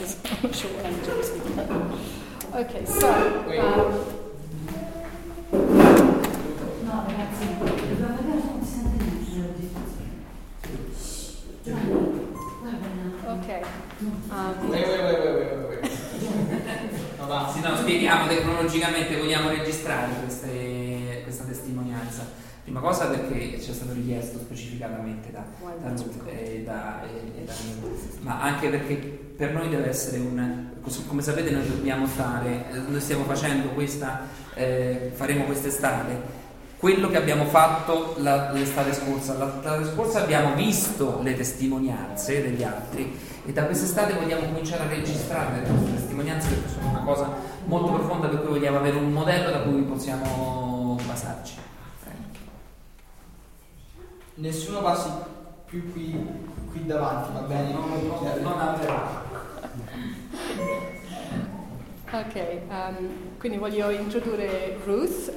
because I'm sure I'm joking. Okay, so... No, ragazzi, dobbiamo avere ok. Wait. No, va. Sì, no, spieghiamo tecnologicamente, vogliamo registrare questa testimonianza. Prima cosa perché ci è stato richiesto specificatamente da Ruth e da Neil, ma anche perché per noi deve essere come sapete noi dobbiamo fare, noi stiamo facendo questa, faremo quest'estate, quello che abbiamo fatto l'estate scorsa. L'estate scorsa abbiamo visto le testimonianze degli altri e da quest'estate vogliamo cominciare a registrare le nostre testimonianze perché sono una cosa molto profonda, per cui vogliamo avere un modello da cui possiamo basarci. Nessuno passi più qui davanti, va bene? Ok, quindi voglio introdurre Ruth,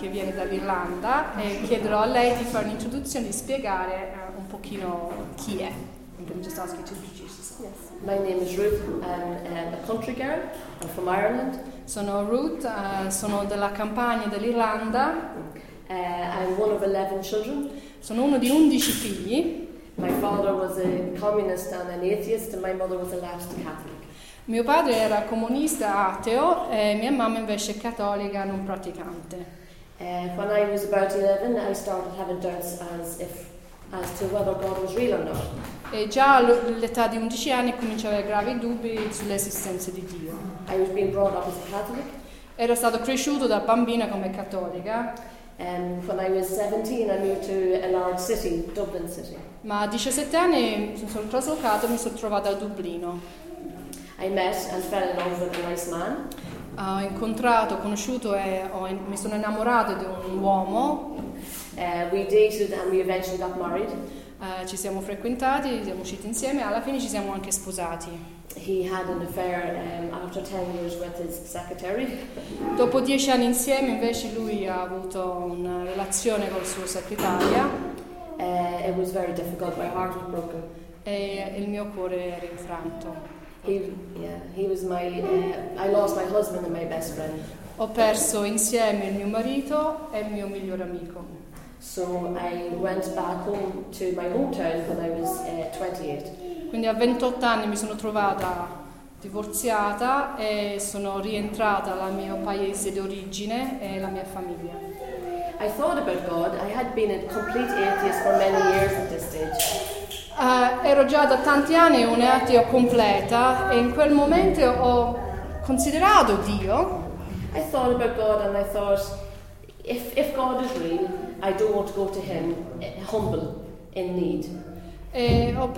che viene dall'Irlanda, e chiederò a lei di fare un'introduzione, di spiegare un pochino chi è. I'm going to just ask you to introduce yourself. Yes. My name is Ruth, I'm a country girl, I'm from Ireland. Sono Ruth, sono della Campania dell'Irlanda. I'm one of 11 children. Sono uno di 11 figli. My father was a communist and an atheist, and my mother was a lapsed Catholic. Mio padre era comunista ateo e mia mamma invece cattolica non praticante. When I was about 11, I started having doubts as to whether God was real or not. E già all'età di 11 anni cominciò ad avere gravi dubbi sull'esistenza di Dio. I was being brought up as a Catholic. Era stato cresciuto da bambina come cattolica. When I was 17, I moved to a large city, Dublin city. Ma a 17 anni mi sono traslocato e mi sono trovata a Dublino. I met and fell in love with a nice man. Ho incontrato, conosciuto mi sono innamorato di un uomo. We dated and we eventually got married. Ci siamo frequentati, siamo usciti insieme e alla fine ci siamo anche sposati. He had an affair after 10 years with his secretary. Dopo 10 anni insieme, invece, lui ha avuto una relazione col suo segretario. It was very difficult. My heart was broken. E il mio cuore era infranto. I lost my husband and my best friend. Ho perso insieme il mio marito e il mio migliore amico. So I went back home to my hometown when I was 28. Quindi a 28 anni mi sono trovata divorziata e sono rientrata al mio paese di origine e alla mia famiglia. I thought about God. I had been a complete atheist for many years at this stage. Ero già da tanti anni un'atea completa e in quel momento ho considerato Dio. I thought about God and I thought, if God is real, I don't want to go to him humble in need. E ho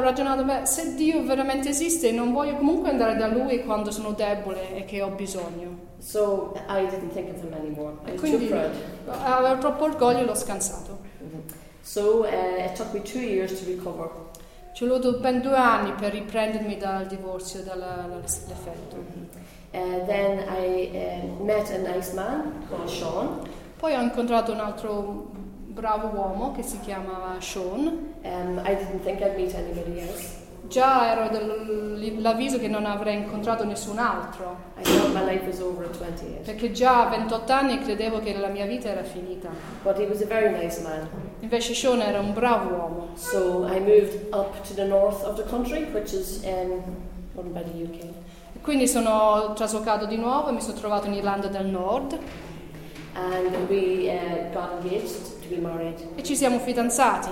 ragionato, se Dio veramente esiste, non voglio comunque andare da Lui quando sono debole e che ho bisogno. So I didn't think of him anymore. I was too proud. Avevo troppo orgoglio e l'ho scansato. Mm-hmm. So it took me 2 years to recover. Ci ho voluto ben 2 anni per riprendermi dal divorzio e dall'effetto. Then I met a nice man called Sean. Poi ho incontrato un altro bravo uomo che si chiamava Sean. I didn't think I'd meet anybody else. Già ero dell'avviso che non avrei incontrato nessun altro. I thought my life was over at 28. Perché già a 28 anni credevo che la mia vita era finita. But he was a very nice man. Invece Sean era un bravo uomo. So I moved up to the north of the country, which is one by the UK. E quindi sono traslocato di nuovo e mi sono trovato in Irlanda del Nord. And we got engaged. E ci siamo fidanzati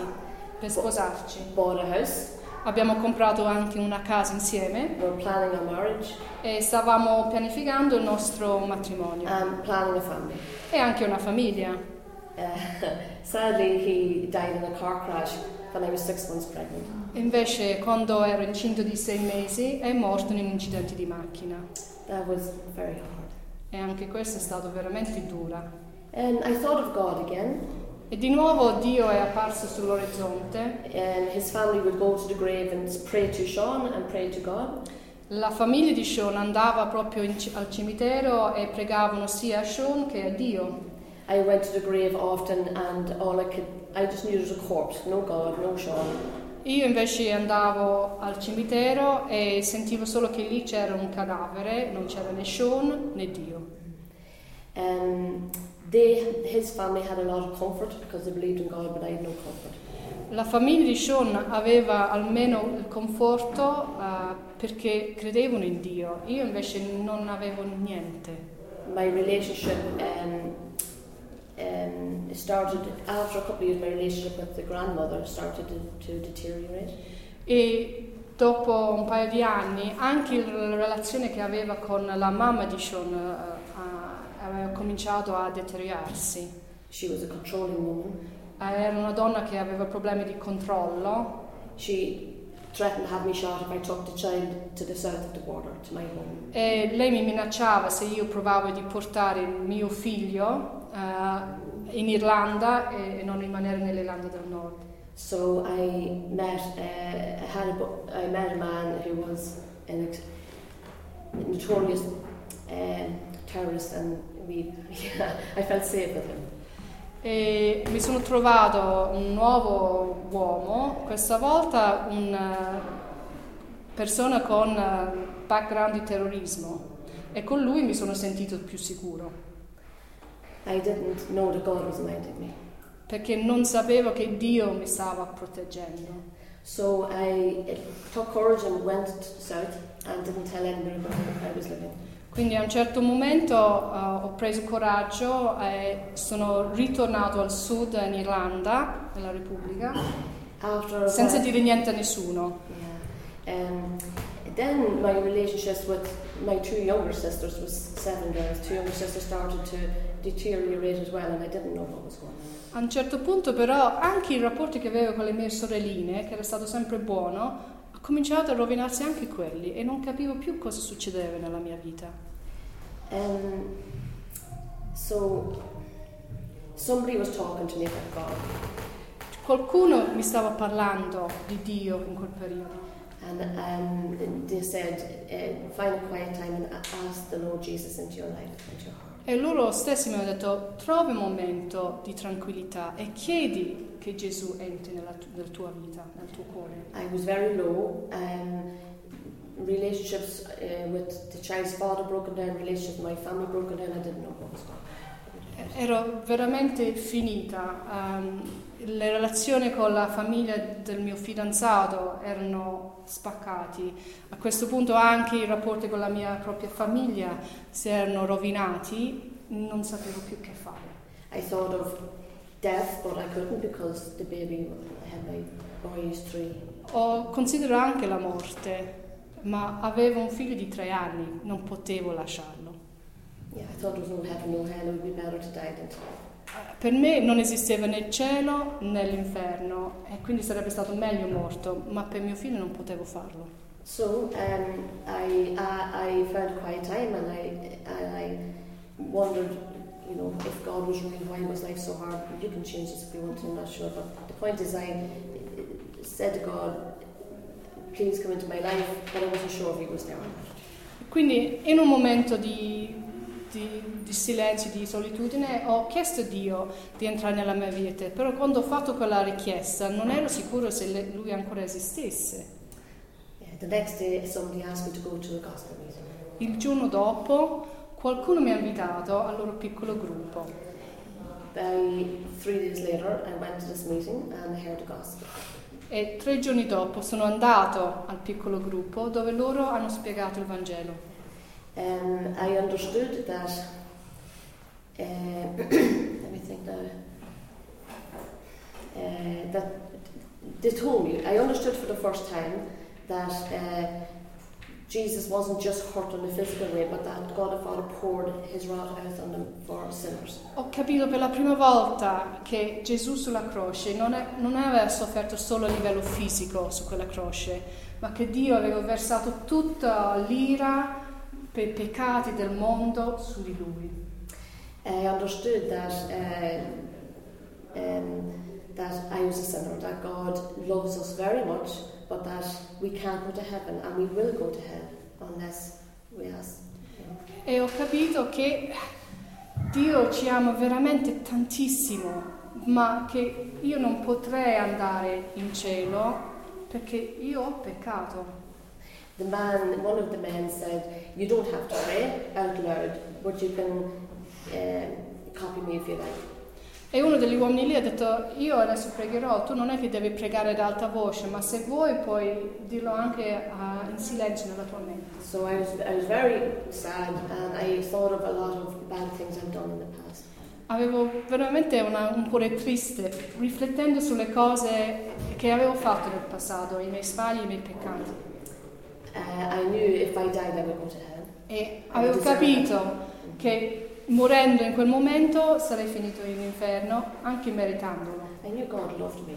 per sposarci. Bought a house. Abbiamo comprato anche una casa insieme. We're planning a marriage. E stavamo pianificando il nostro matrimonio. And planning a family. E anche una famiglia. Sadly, he died in a car crash when I was 6 months pregnant. Invece, quando ero incinta di 6 mesi, è morto in un incidente di macchina. That was very hard. E anche questo è stato veramente dura. And I thought of God again. E di nuovo Dio è apparso sull'orizzonte. And his family would go to the grave and pray to Sean and pray to God. La famiglia di Sean andava proprio al cimitero e pregavano sia a Sean che a Dio. I went to the grave often and all I just knew was a corpse, no God, no Sean. Io invece andavo al cimitero e sentivo solo che lì c'era un cadavere, non c'era né Sean né Dio. His family had a lot of comfort because they believed in God, but I had no comfort. La famiglia di Sean aveva almeno il conforto perché credevano in Dio. Io invece non avevo niente. My relationship started after a couple of years. My relationship with the grandmother started to deteriorate. E dopo un paio di anni anche la relazione che aveva con la mamma di Sean aveva cominciato a deteriorarsi. She was a controlling woman. Era una donna che aveva problemi di controllo. She threatened to have me shot if I took the child to the south of the border, to my home. E lei mi minacciava se io provavo di portare mio figlio in Irlanda e non rimanere nell'Irlanda del Nord. So I met a man who was a notorious terrorist and I felt safe with him. E mi sono trovato un nuovo uomo, questa volta una persona con background di terrorismo, e con lui mi sono sentito più sicuro. I didn't know that God was minding me. Perché non sapevo che Dio mi stava proteggendo. So I took courage and went to the south and didn't tell anybody about where I was living. Quindi a un certo momento ho preso coraggio e sono ritornato al sud in Irlanda, nella Repubblica, senza dire niente a nessuno. Yeah. Then my relationships with my two younger sisters was 7 years. Two younger sisters started to deteriorate as well, and I didn't know what was going on. A un certo punto però anche i rapporti che avevo con le mie sorelline, che era stato sempre buono, ho cominciato a rovinarsi anche quelli e non capivo più cosa succedeva nella mia vita. So somebody was talking to me about God. Qualcuno mi stava parlando di Dio in quel periodo. And they said, find a quiet time and ask the Lord Jesus into your life, into your heart. E loro stessi mi hanno detto, trova un momento di tranquillità e chiedi che Gesù entri nella tua vita, nel tuo cuore. I was very low, relationships with the child's father broken down, relationships with my family broken down, I didn't know what was going on. Ero veramente finita, le relazioni con la famiglia del mio fidanzato erano spaccati, a questo punto anche i rapporti con la mia propria famiglia si erano rovinati, non sapevo più che fare. I thought of death, but I couldn't because the baby had my boy is 3. Ho considerato anche la morte, ma avevo un figlio di 3 anni, non potevo lasciarlo. Yeah, I thought it was no heaven, no hell, it would be better to die than to live. Per me non esisteva né il cielo né l'inferno, e quindi sarebbe stato meglio morto, ma per mio figlio non potevo farlo. So I found quiet time and I wondered, you know, if God was real, why was life so hard? You can change this if you want to, I'm not sure. But the point is, I said to God, please come into my life, but I wasn't sure if He was there or not. Quindi in un momento di silenzio, di solitudine, ho chiesto a Dio di entrare nella mia vita, però quando ho fatto quella richiesta non ero sicuro se Lui ancora esistesse. Yeah, the next day somebody asked me to go to a gospel meeting. Il giorno dopo qualcuno mi ha invitato al loro piccolo gruppo. 3 days later I went to this meeting and I heard the gospel. E 3 giorni dopo sono andato al piccolo gruppo dove loro hanno spiegato il Vangelo. I understood that let me think now. That they told me, I understood for the first time that Jesus wasn't just hurt in a physical way, but that God the Father poured His wrath out on them for sinners. Ho capito per la prima volta che Gesù sulla croce non aveva sofferto solo a livello fisico su quella croce, ma che Dio aveva versato tutta l'ira per i peccati del mondo su di Lui. I understood that that I was a sinner, that God loves us very much, but that we can't go to heaven and we will go to hell unless we ask. E ho capito che Dio ci ama veramente tantissimo, ma che io non potrei andare in cielo perché io ho peccato. The man, one of the men said, you don't have to pray out loud, but you can copy me if you like. E uno degli uomini lì ha detto, io adesso pregherò, tu non è che devi pregare ad alta voce, ma se vuoi puoi dirlo anche in silenzio nella tua mente. So I was very sad and I thought of a lot of bad things I've done in the past. Avevo veramente un cuore triste, riflettendo sulle cose che avevo fatto nel passato, i miei sbagli, i miei peccati. I knew if I died I would go to hell. E avevo capito che morendo in quel momento sarei finito in inferno, anche meritandolo. I knew God loved me.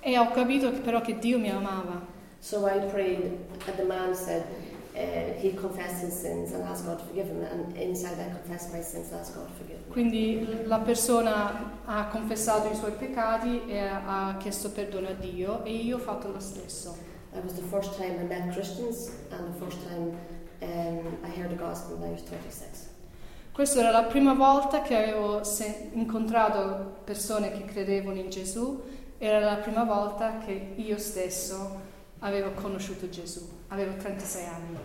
E ho capito però che Dio mi amava. So I prayed, and the man said, he confessed his sins and asked God to forgive him, and inside I confessed my sins and asked God to forgive me. Quindi la persona ha confessato i suoi peccati e ha chiesto perdono a Dio, e io ho fatto lo stesso. That was the first time I met Christians, and the first time I heard the gospel when I was 26. Questa era la prima volta che avevo incontrato persone che credevano in Gesù, era la prima volta che io stesso avevo conosciuto Gesù, avevo 36 anni.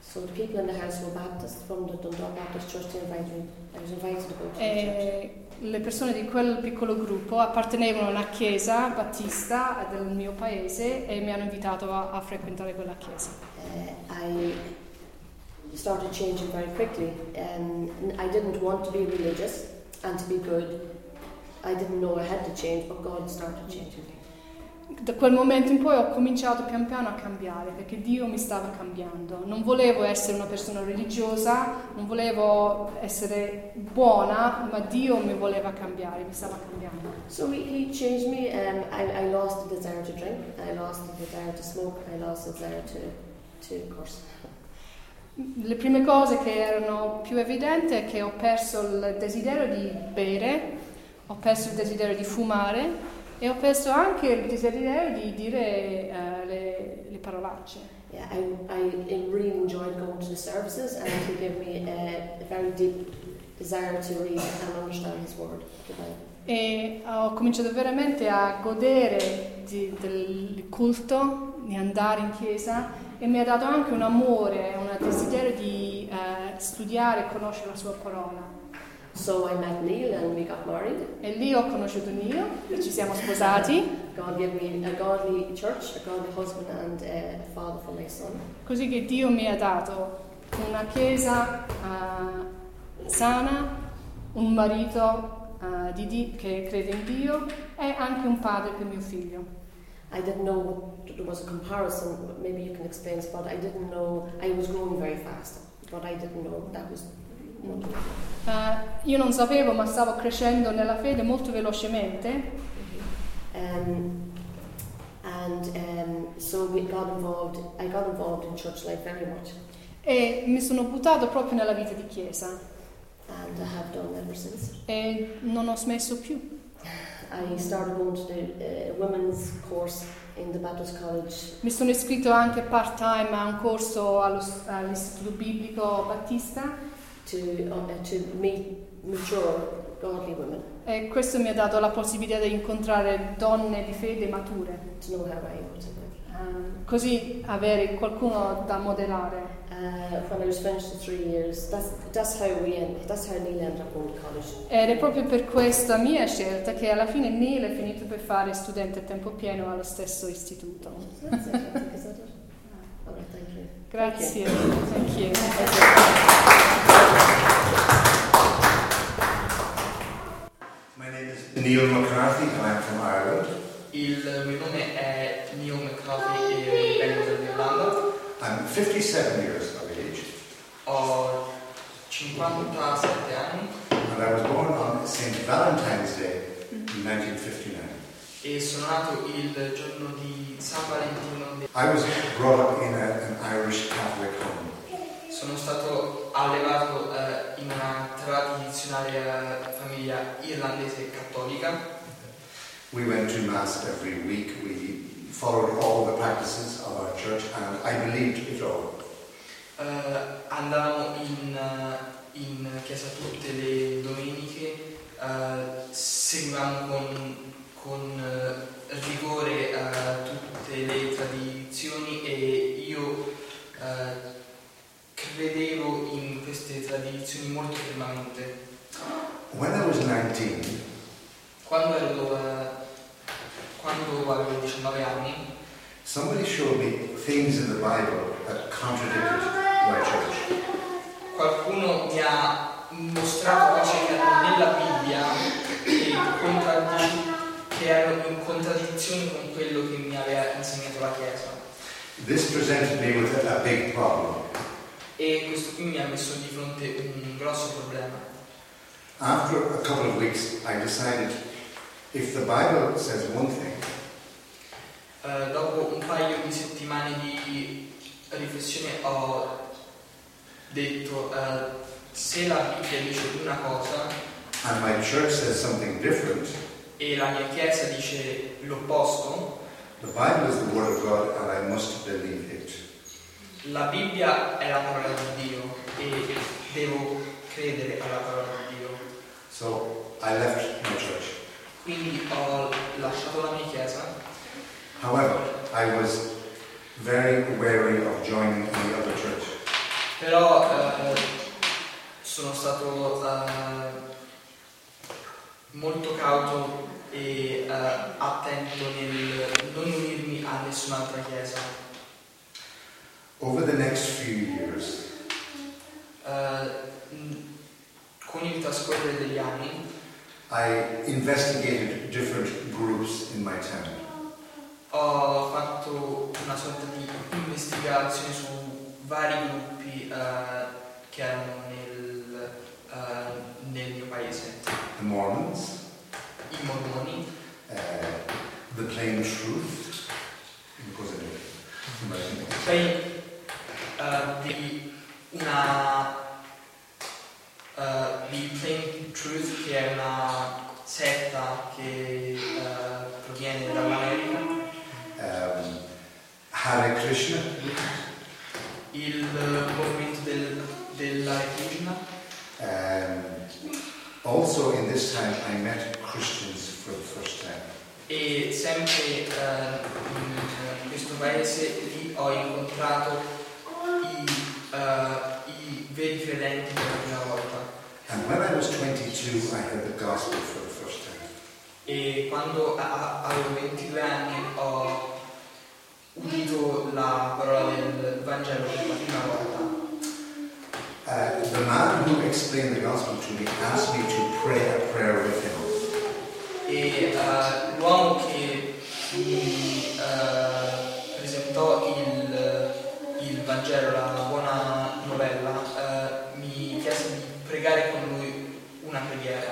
So the people in the house were Baptist from the Dundalk Baptist Church invited me. I was invited to go to church. Le persone di quel piccolo gruppo appartenevano a una chiesa battista del mio paese e mi hanno invitato a frequentare quella chiesa. Started changing very quickly, and I didn't want to be religious and to be good. I didn't know I had to change, but God started changing me. Da quel momento in poi ho cominciato pian piano a cambiare, perché Dio mi stava cambiando. Non volevo essere una persona religiosa, non volevo essere buona, ma Dio mi voleva cambiare, mi stava cambiando. So he changed me, and I lost the desire to drink, I lost the desire to smoke, I lost the desire to curse. Le prime cose che erano più evidenti è che ho perso il desiderio di bere, ho perso il desiderio di fumare e ho perso anche il desiderio di dire le parolacce. Yeah, I really enjoyed going to the services and it gave me a very deep desire to read and understand His word. E ho cominciato veramente a godere del culto, di andare in chiesa. E mi ha dato anche un amore, un desiderio di studiare e conoscere la sua parola. So I met Neil and we got married. E lì ho conosciuto Neil e ci siamo sposati. God gave me a godly church, a godly husband and a father for my son. Così che Dio mi ha dato una chiesa sana, un marito di Dio che crede in Dio e anche un padre per mio figlio. I didn't know there was a comparison, maybe you can explain this, but I didn't know, I was growing very fast, but I didn't know that was wonderful. Io non sapevo, ma stavo crescendo nella fede molto velocemente. So we got involved, I got involved in church life very much. E mi sono buttato proprio nella vita di chiesa. And I have done ever since. E non ho smesso più. I started going to the women's course in the Baptist College. Mi sono iscritto anche part-time a un corso all'Istituto Biblico Battista. To meet mature godly women. E questo mi ha dato la possibilità di incontrare donne di fede mature. To know how I ought to live. Così avere qualcuno da modellare. When I was finished the 3 years, that's how Neil ended up going to college. Ed è proprio per questa mia scelta che alla fine Neil è finito per fare studente a tempo pieno allo stesso istituto. Grazie. Thank you. My name is Neil McCarthy and I'm from Ireland. Il mio nome è Neil McCarthy e vengo dall'Irlanda. I'm 57 years of age. Ho 57 anni. And I was born on St. Valentine's Day in 1959. E sono nato il giorno di San Valentino. I was brought up in an Irish Catholic home. Sono stato allevato in una tradizionale famiglia irlandese cattolica. We went to mass every week. We followed all the practices of our church and I believed it all. Andavamo in chiesa tutte le domeniche, seguivamo con rigore tutte le credevo in queste tradizioni molto fermamente. When I was 19, quando avevo 19 anni, somebody showed me things in the Bible that contradicted my church. Qualcuno mi ha mostrato cose che erano nella Bibbia che erano in contraddizione con quello che mi aveva insegnato la Chiesa. This presented me with a big problem. E questo qui mi ha messo di fronte un grosso problema. After a couple of weeks, I decided if the Bible says one thing, dopo un paio di settimane di riflessione ho detto se la Bibbia dice una cosa and my church says something different, e la mia chiesa dice l'opposto, the Bible is the word of God and I must believe it. La Bibbia è la parola di Dio e devo credere alla parola di Dio. So I left my church. Quindi ho lasciato la mia chiesa. However, I was very wary of joining the other church. Però sono stato molto cauto e attento nel non unirmi a nessun'altra chiesa. Over the next few years, con il trascorrere degli anni, I investigated different groups in my town. Ho fatto una sorta di investigazione su vari gruppi che erano nel mio paese. The Mormons, i Mormoni, the Plain Truth, di Plain Truth, che è una setta che proviene dall'America. Hare Krishna, il movimento della Krishna. Also in this time I met Christians for the first time. E sempre in questo paese lì ho incontrato i veri credenti per la prima volta. And when I was 22, I heard the gospel for the first time. E quando avevo 22 anni ho udito la parola del Vangelo per la prima volta. The man who explained the gospel to me asked me to pray a prayer with him. E l'uomo che mi presentò il Vangelo, la buona novella, mi chiese di pregare con lui una preghiera.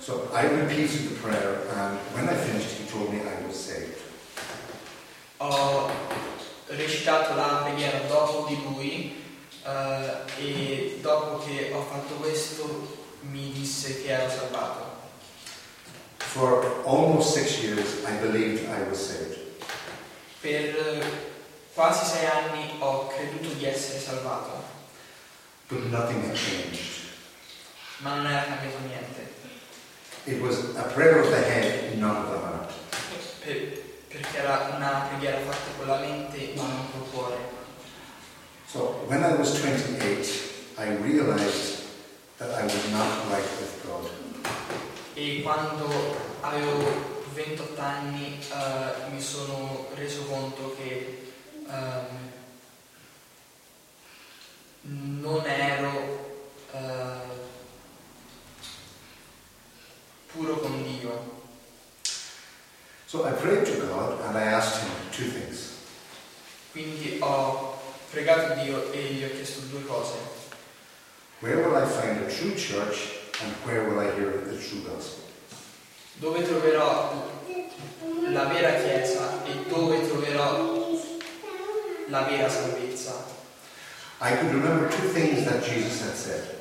So I repeated the prayer, and when I finished, he told me I was saved. Ho recitato la preghiera dopo di lui. E dopo che ho fatto questo mi disse che ero salvato. For almost 6 years I believed I was saved. Per quasi 6 anni ho creduto di essere salvato. But nothing had changed. Ma non era cambiato niente. It was a prayer of the head, not of the heart. Perché era una preghiera fatta con la mente, non col cuore. So, when I was 28, I realized that I was not right with God. E quando avevo 28 anni mi sono reso conto che non ero puro con Dio. So I prayed to God and I asked him two things. Quindi ho pregato Dio e gli ho chiesto due cose. Where will I find a true church and where will I hear the true gospel? Dove troverò la vera chiesa e dove troverò la vera salvezza? I could remember two things that Jesus had said.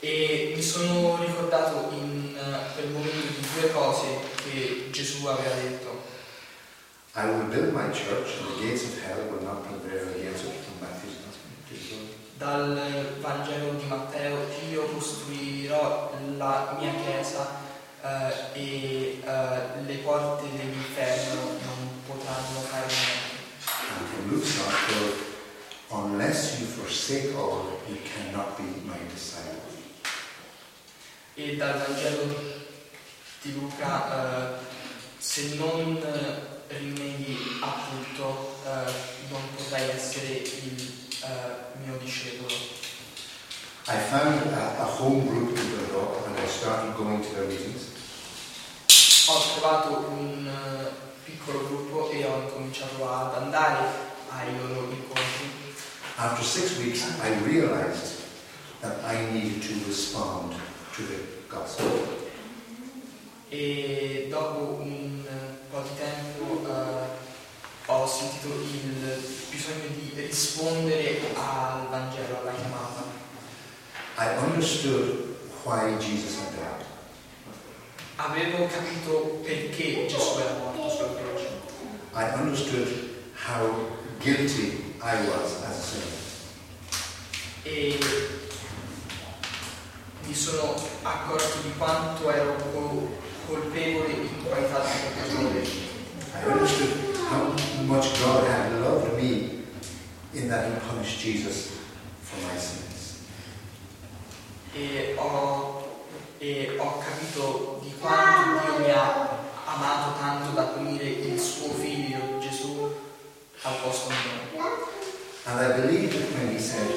E mi sono ricordato in quel momento di due cose che Gesù aveva detto. I will build my church and the gates of hell will not prevail against it. From Matthew's gospel. Dal Vangelo di Matteo, io costruirò la mia chiesa e le porte dell'inferno non potranno fare niente. And from Luke's gospel, Unless you forsake all, you cannot be my disciple. E dal Vangelo di Luca, se non rimedi a tutto, non potrai essere il mio discepolo. I found a home group in Bordeaux and I started going to their meetings. Ho trovato un piccolo gruppo e ho incominciato ad andare ai loro incontri. After 6 weeks, I realized that I needed to respond to the gospel. E dopo un po' di tempo ho sentito il bisogno di rispondere al Vangelo, alla chiamata. I understood why Jesus had died. Avevo capito perché Gesù era morto sulla croce. I understood how guilty I was as a sinner. E mi sono accorto di quanto ero colpevole in qualità di peccatore. I understood how much God had loved me in that He punished Jesus for my sins. E ho capito di quanto Dio mi ha amato tanto da punire il suo figlio Gesù al posto mio. And I believe it when he said,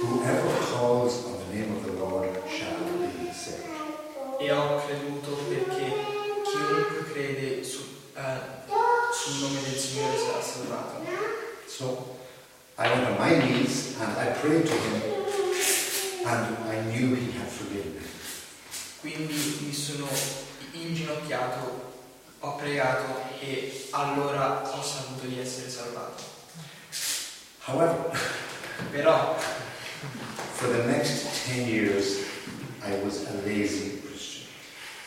whoever calls on the name of the Lord shall be saved. E ho creduto perché chiunque crede sul nome del Signore sarà salvato. So I went on my knees and I prayed to him and I knew he had forgiven me. Quindi mi sono inginocchiato, ho pregato e allora ho saputo di essere salvato. However, però, for the next 10 years, I was a lazy Christian.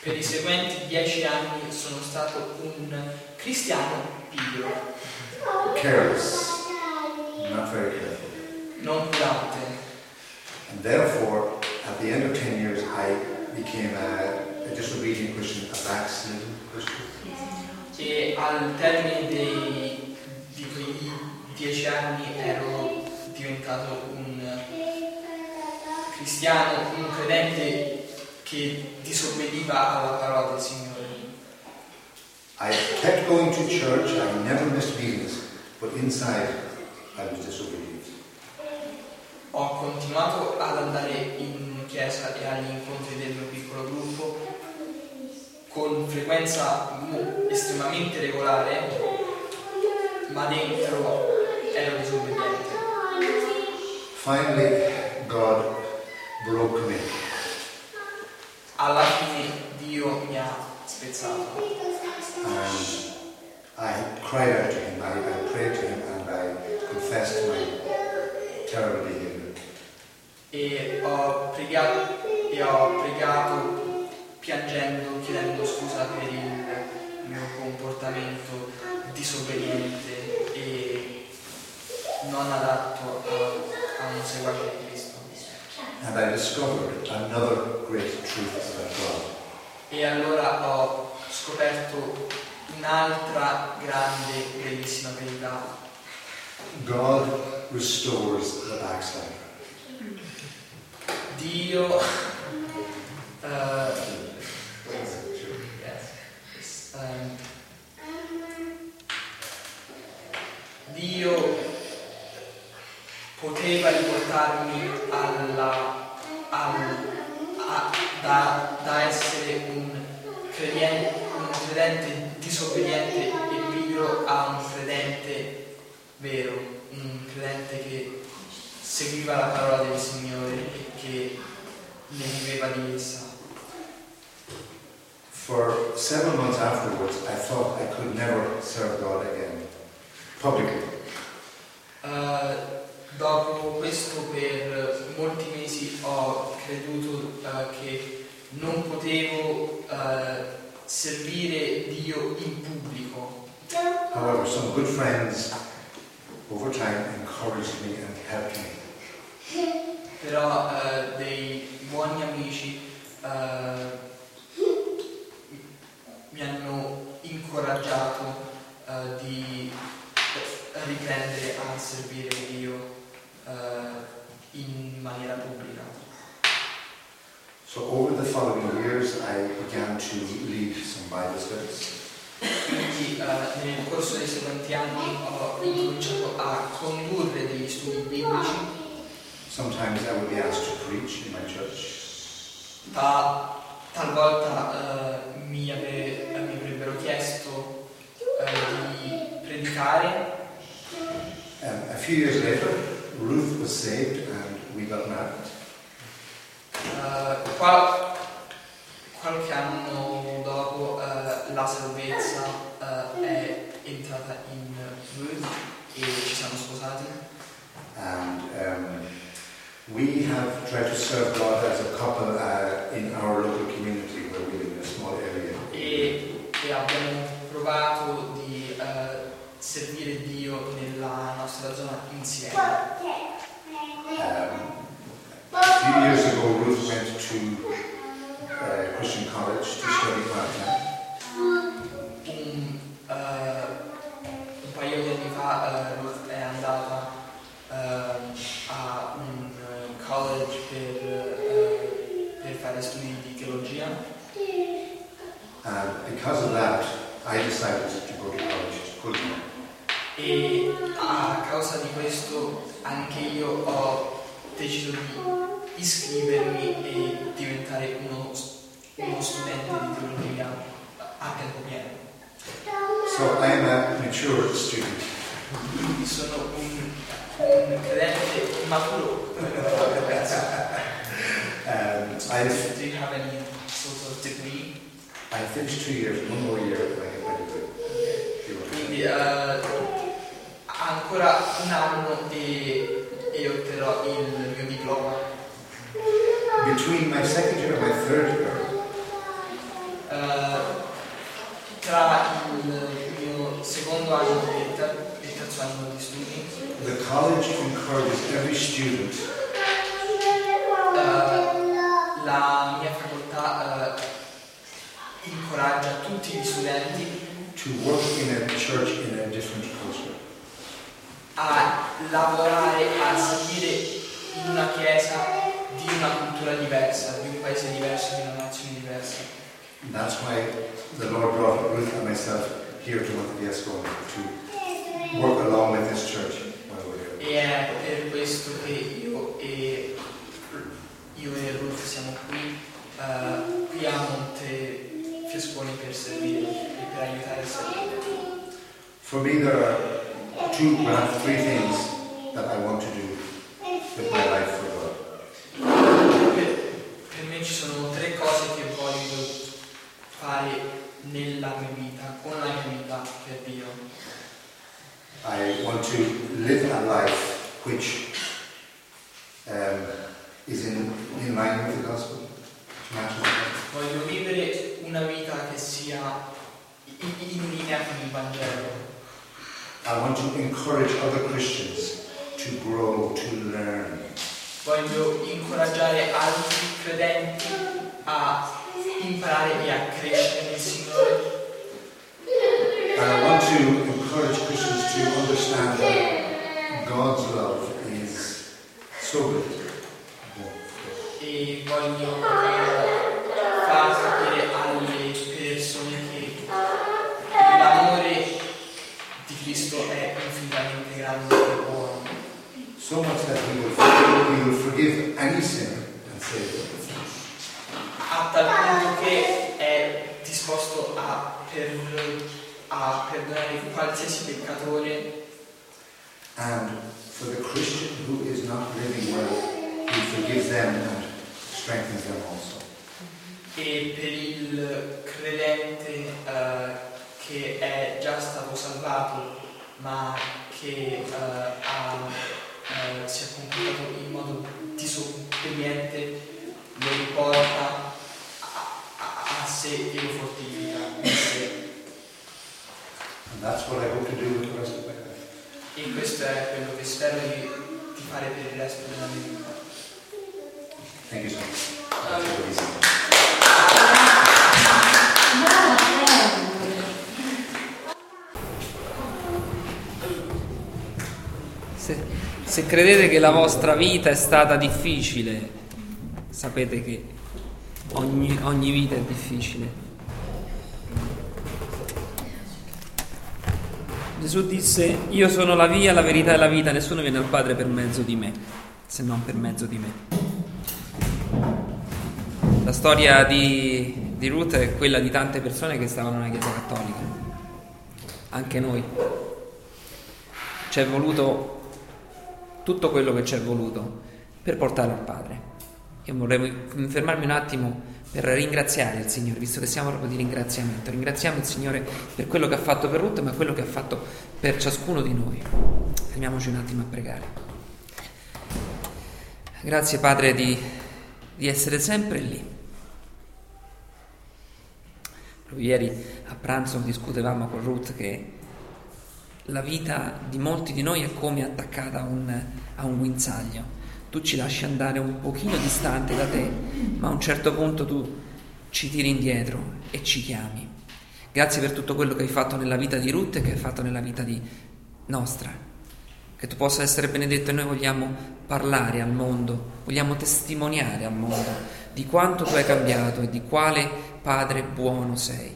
Per i seguenti 10 anni sono stato un cristiano pigro. Careless, not very careful. Non curante. And therefore, at the end of 10 years, I became a disobedient Christian, a backslidden Christian. E al termine di quei 10 anni ero diventato un cristiano, un credente che disobbediva alla parola del Signore. I kept going to church, I never missed meetings, but inside I was disobedient. Ho continuato ad andare in chiesa e agli incontri del mio piccolo gruppo con frequenza estremamente regolare, ma dentro ero disobbediente. Finally, God broke me. Alla fine Dio mi ha spezzato. And I cried out to him, I prayed to him and I confessed my terrible behavior. E ho pregato piangendo, chiedendo scusa per il mio comportamento disobbediente e non adatto a un seguace di Cristo. And I discovered another great truth about God. E allora ho scoperto un'altra grande, bellissima verità. God restores the backslider. Dio Dio poteva riportarmi da essere un credente disobbediente e pigro a un credente vero, un credente che seguiva la parola del Signore e che ne viveva di essa. For 7 months afterwards, I thought I could never serve God again, publicly. Dopo questo, per molti mesi ho creduto che non potevo servire Dio in pubblico. However, some good friends over time encouraged me and helped me. Però dei buoni amici mi hanno incoraggiato di riprendere a servire Dio in maniera pubblica. So over the following years I began to lead some Bible studies. Quindi nel corso dei seguenti anni ho cominciato a condurre degli studi biblici. Sometimes I would be asked to preach in my church. Talvolta mi avrebbero chiesto di predicare. A few years later, Ruth was saved and we got married. Qualche anno dopo la salvezza è entrata in Ruth e ci siamo sposati. And we have tried to serve God as a couple in our local community where we live in a small area. E abbiamo provato di servire Dio nella nostra zona insieme. A few years ago, Ruth went to Christian college to study part-time. Un paio di anni fa Ruth è andata a un college per fare studi di teologia. And because of that, I decided to go to college to Cullinan. E a causa di questo anche io ho deciso di iscrivermi e diventare uno studente di teologia a tempo pieno. So I am a mature student. Sono un credente maturo. Do you have any sort of degree? I finished 2 years, one more year if I get ready to. Quindi ancora un anno e otterrò il mio diploma. Between my second year and my third year, tra il mio secondo anno e il terzo anno di studi, the college encourages every student. La mia facoltà incoraggia tutti gli studenti to work in a church in a different culture. A lavorare, a seguire in una chiesa di una cultura diversa, di un paese diverso, di una nazione diversa. That's why the Lord brought Ruth and myself here to Montefiascone to work along with this church while we're here. E è per questo che io e Ruth siamo qui a Montefiascone per servire e per aiutare a servire. For me there are three things that I want to do with my life for God. Per me ci sono 3 cose che voglio fare nella mia vita, con la mia vita per Dio. I want to live a life which is in line with the gospel. Voglio vivere una vita che sia in linea con il Vangelo. I want to encourage other Christians to grow, to learn. Voglio incoraggiare altri credenti a imparare e a crescere nel Signore. I want to encourage Christians to understand that God's love is so good. E voglio far sapere alle persone che l'amore di Cristo è infinitamente grande e buono. So much that he will forgive any sin and save it. A tal punto che è disposto a perdonare qualsiasi peccatore. And for the Christian who is not living well, he forgives them and strengthens them also. E per il credente che è già stato salvato, ma che ha si è comportato in modo disobbediente, lo riporta a sé e lo fortifica in sé. And that's what I hope to do with the rest of my life. E questo è quello che spero di fare per il resto della mia vita. Thank you so much. Se credete che la vostra vita è stata difficile, sapete che ogni vita è difficile. Gesù disse: io sono la via, la verità e la vita, nessuno viene al Padre per mezzo di me, se non per mezzo di me. La storia di Ruth è quella di tante persone che stavano nella Chiesa Cattolica, anche noi. C'è voluto tutto quello che c'è voluto per portare al Padre. Io vorrei fermarmi un attimo per ringraziare il Signore, visto che siamo proprio di ringraziamento. Ringraziamo il Signore per quello che ha fatto per Ruth, ma quello che ha fatto per ciascuno di noi. Fermiamoci un attimo a pregare. Grazie Padre di essere sempre lì. Ieri a pranzo discutevamo con Ruth che la vita di molti di noi è come attaccata a un guinzaglio. Tu ci lasci andare un pochino distante da te, ma a un certo punto tu ci tiri indietro e ci chiami. Grazie per tutto quello che hai fatto nella vita di Ruth e che hai fatto nella vita di nostra. Che tu possa essere benedetto, e noi vogliamo parlare al mondo, vogliamo testimoniare al mondo di quanto tu hai cambiato e di quale Padre buono sei.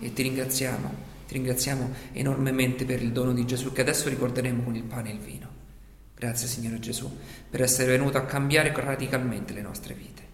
E ti ringraziamo enormemente per il dono di Gesù che adesso ricorderemo con il pane e il vino. Grazie Signore Gesù per essere venuto a cambiare radicalmente le nostre vite.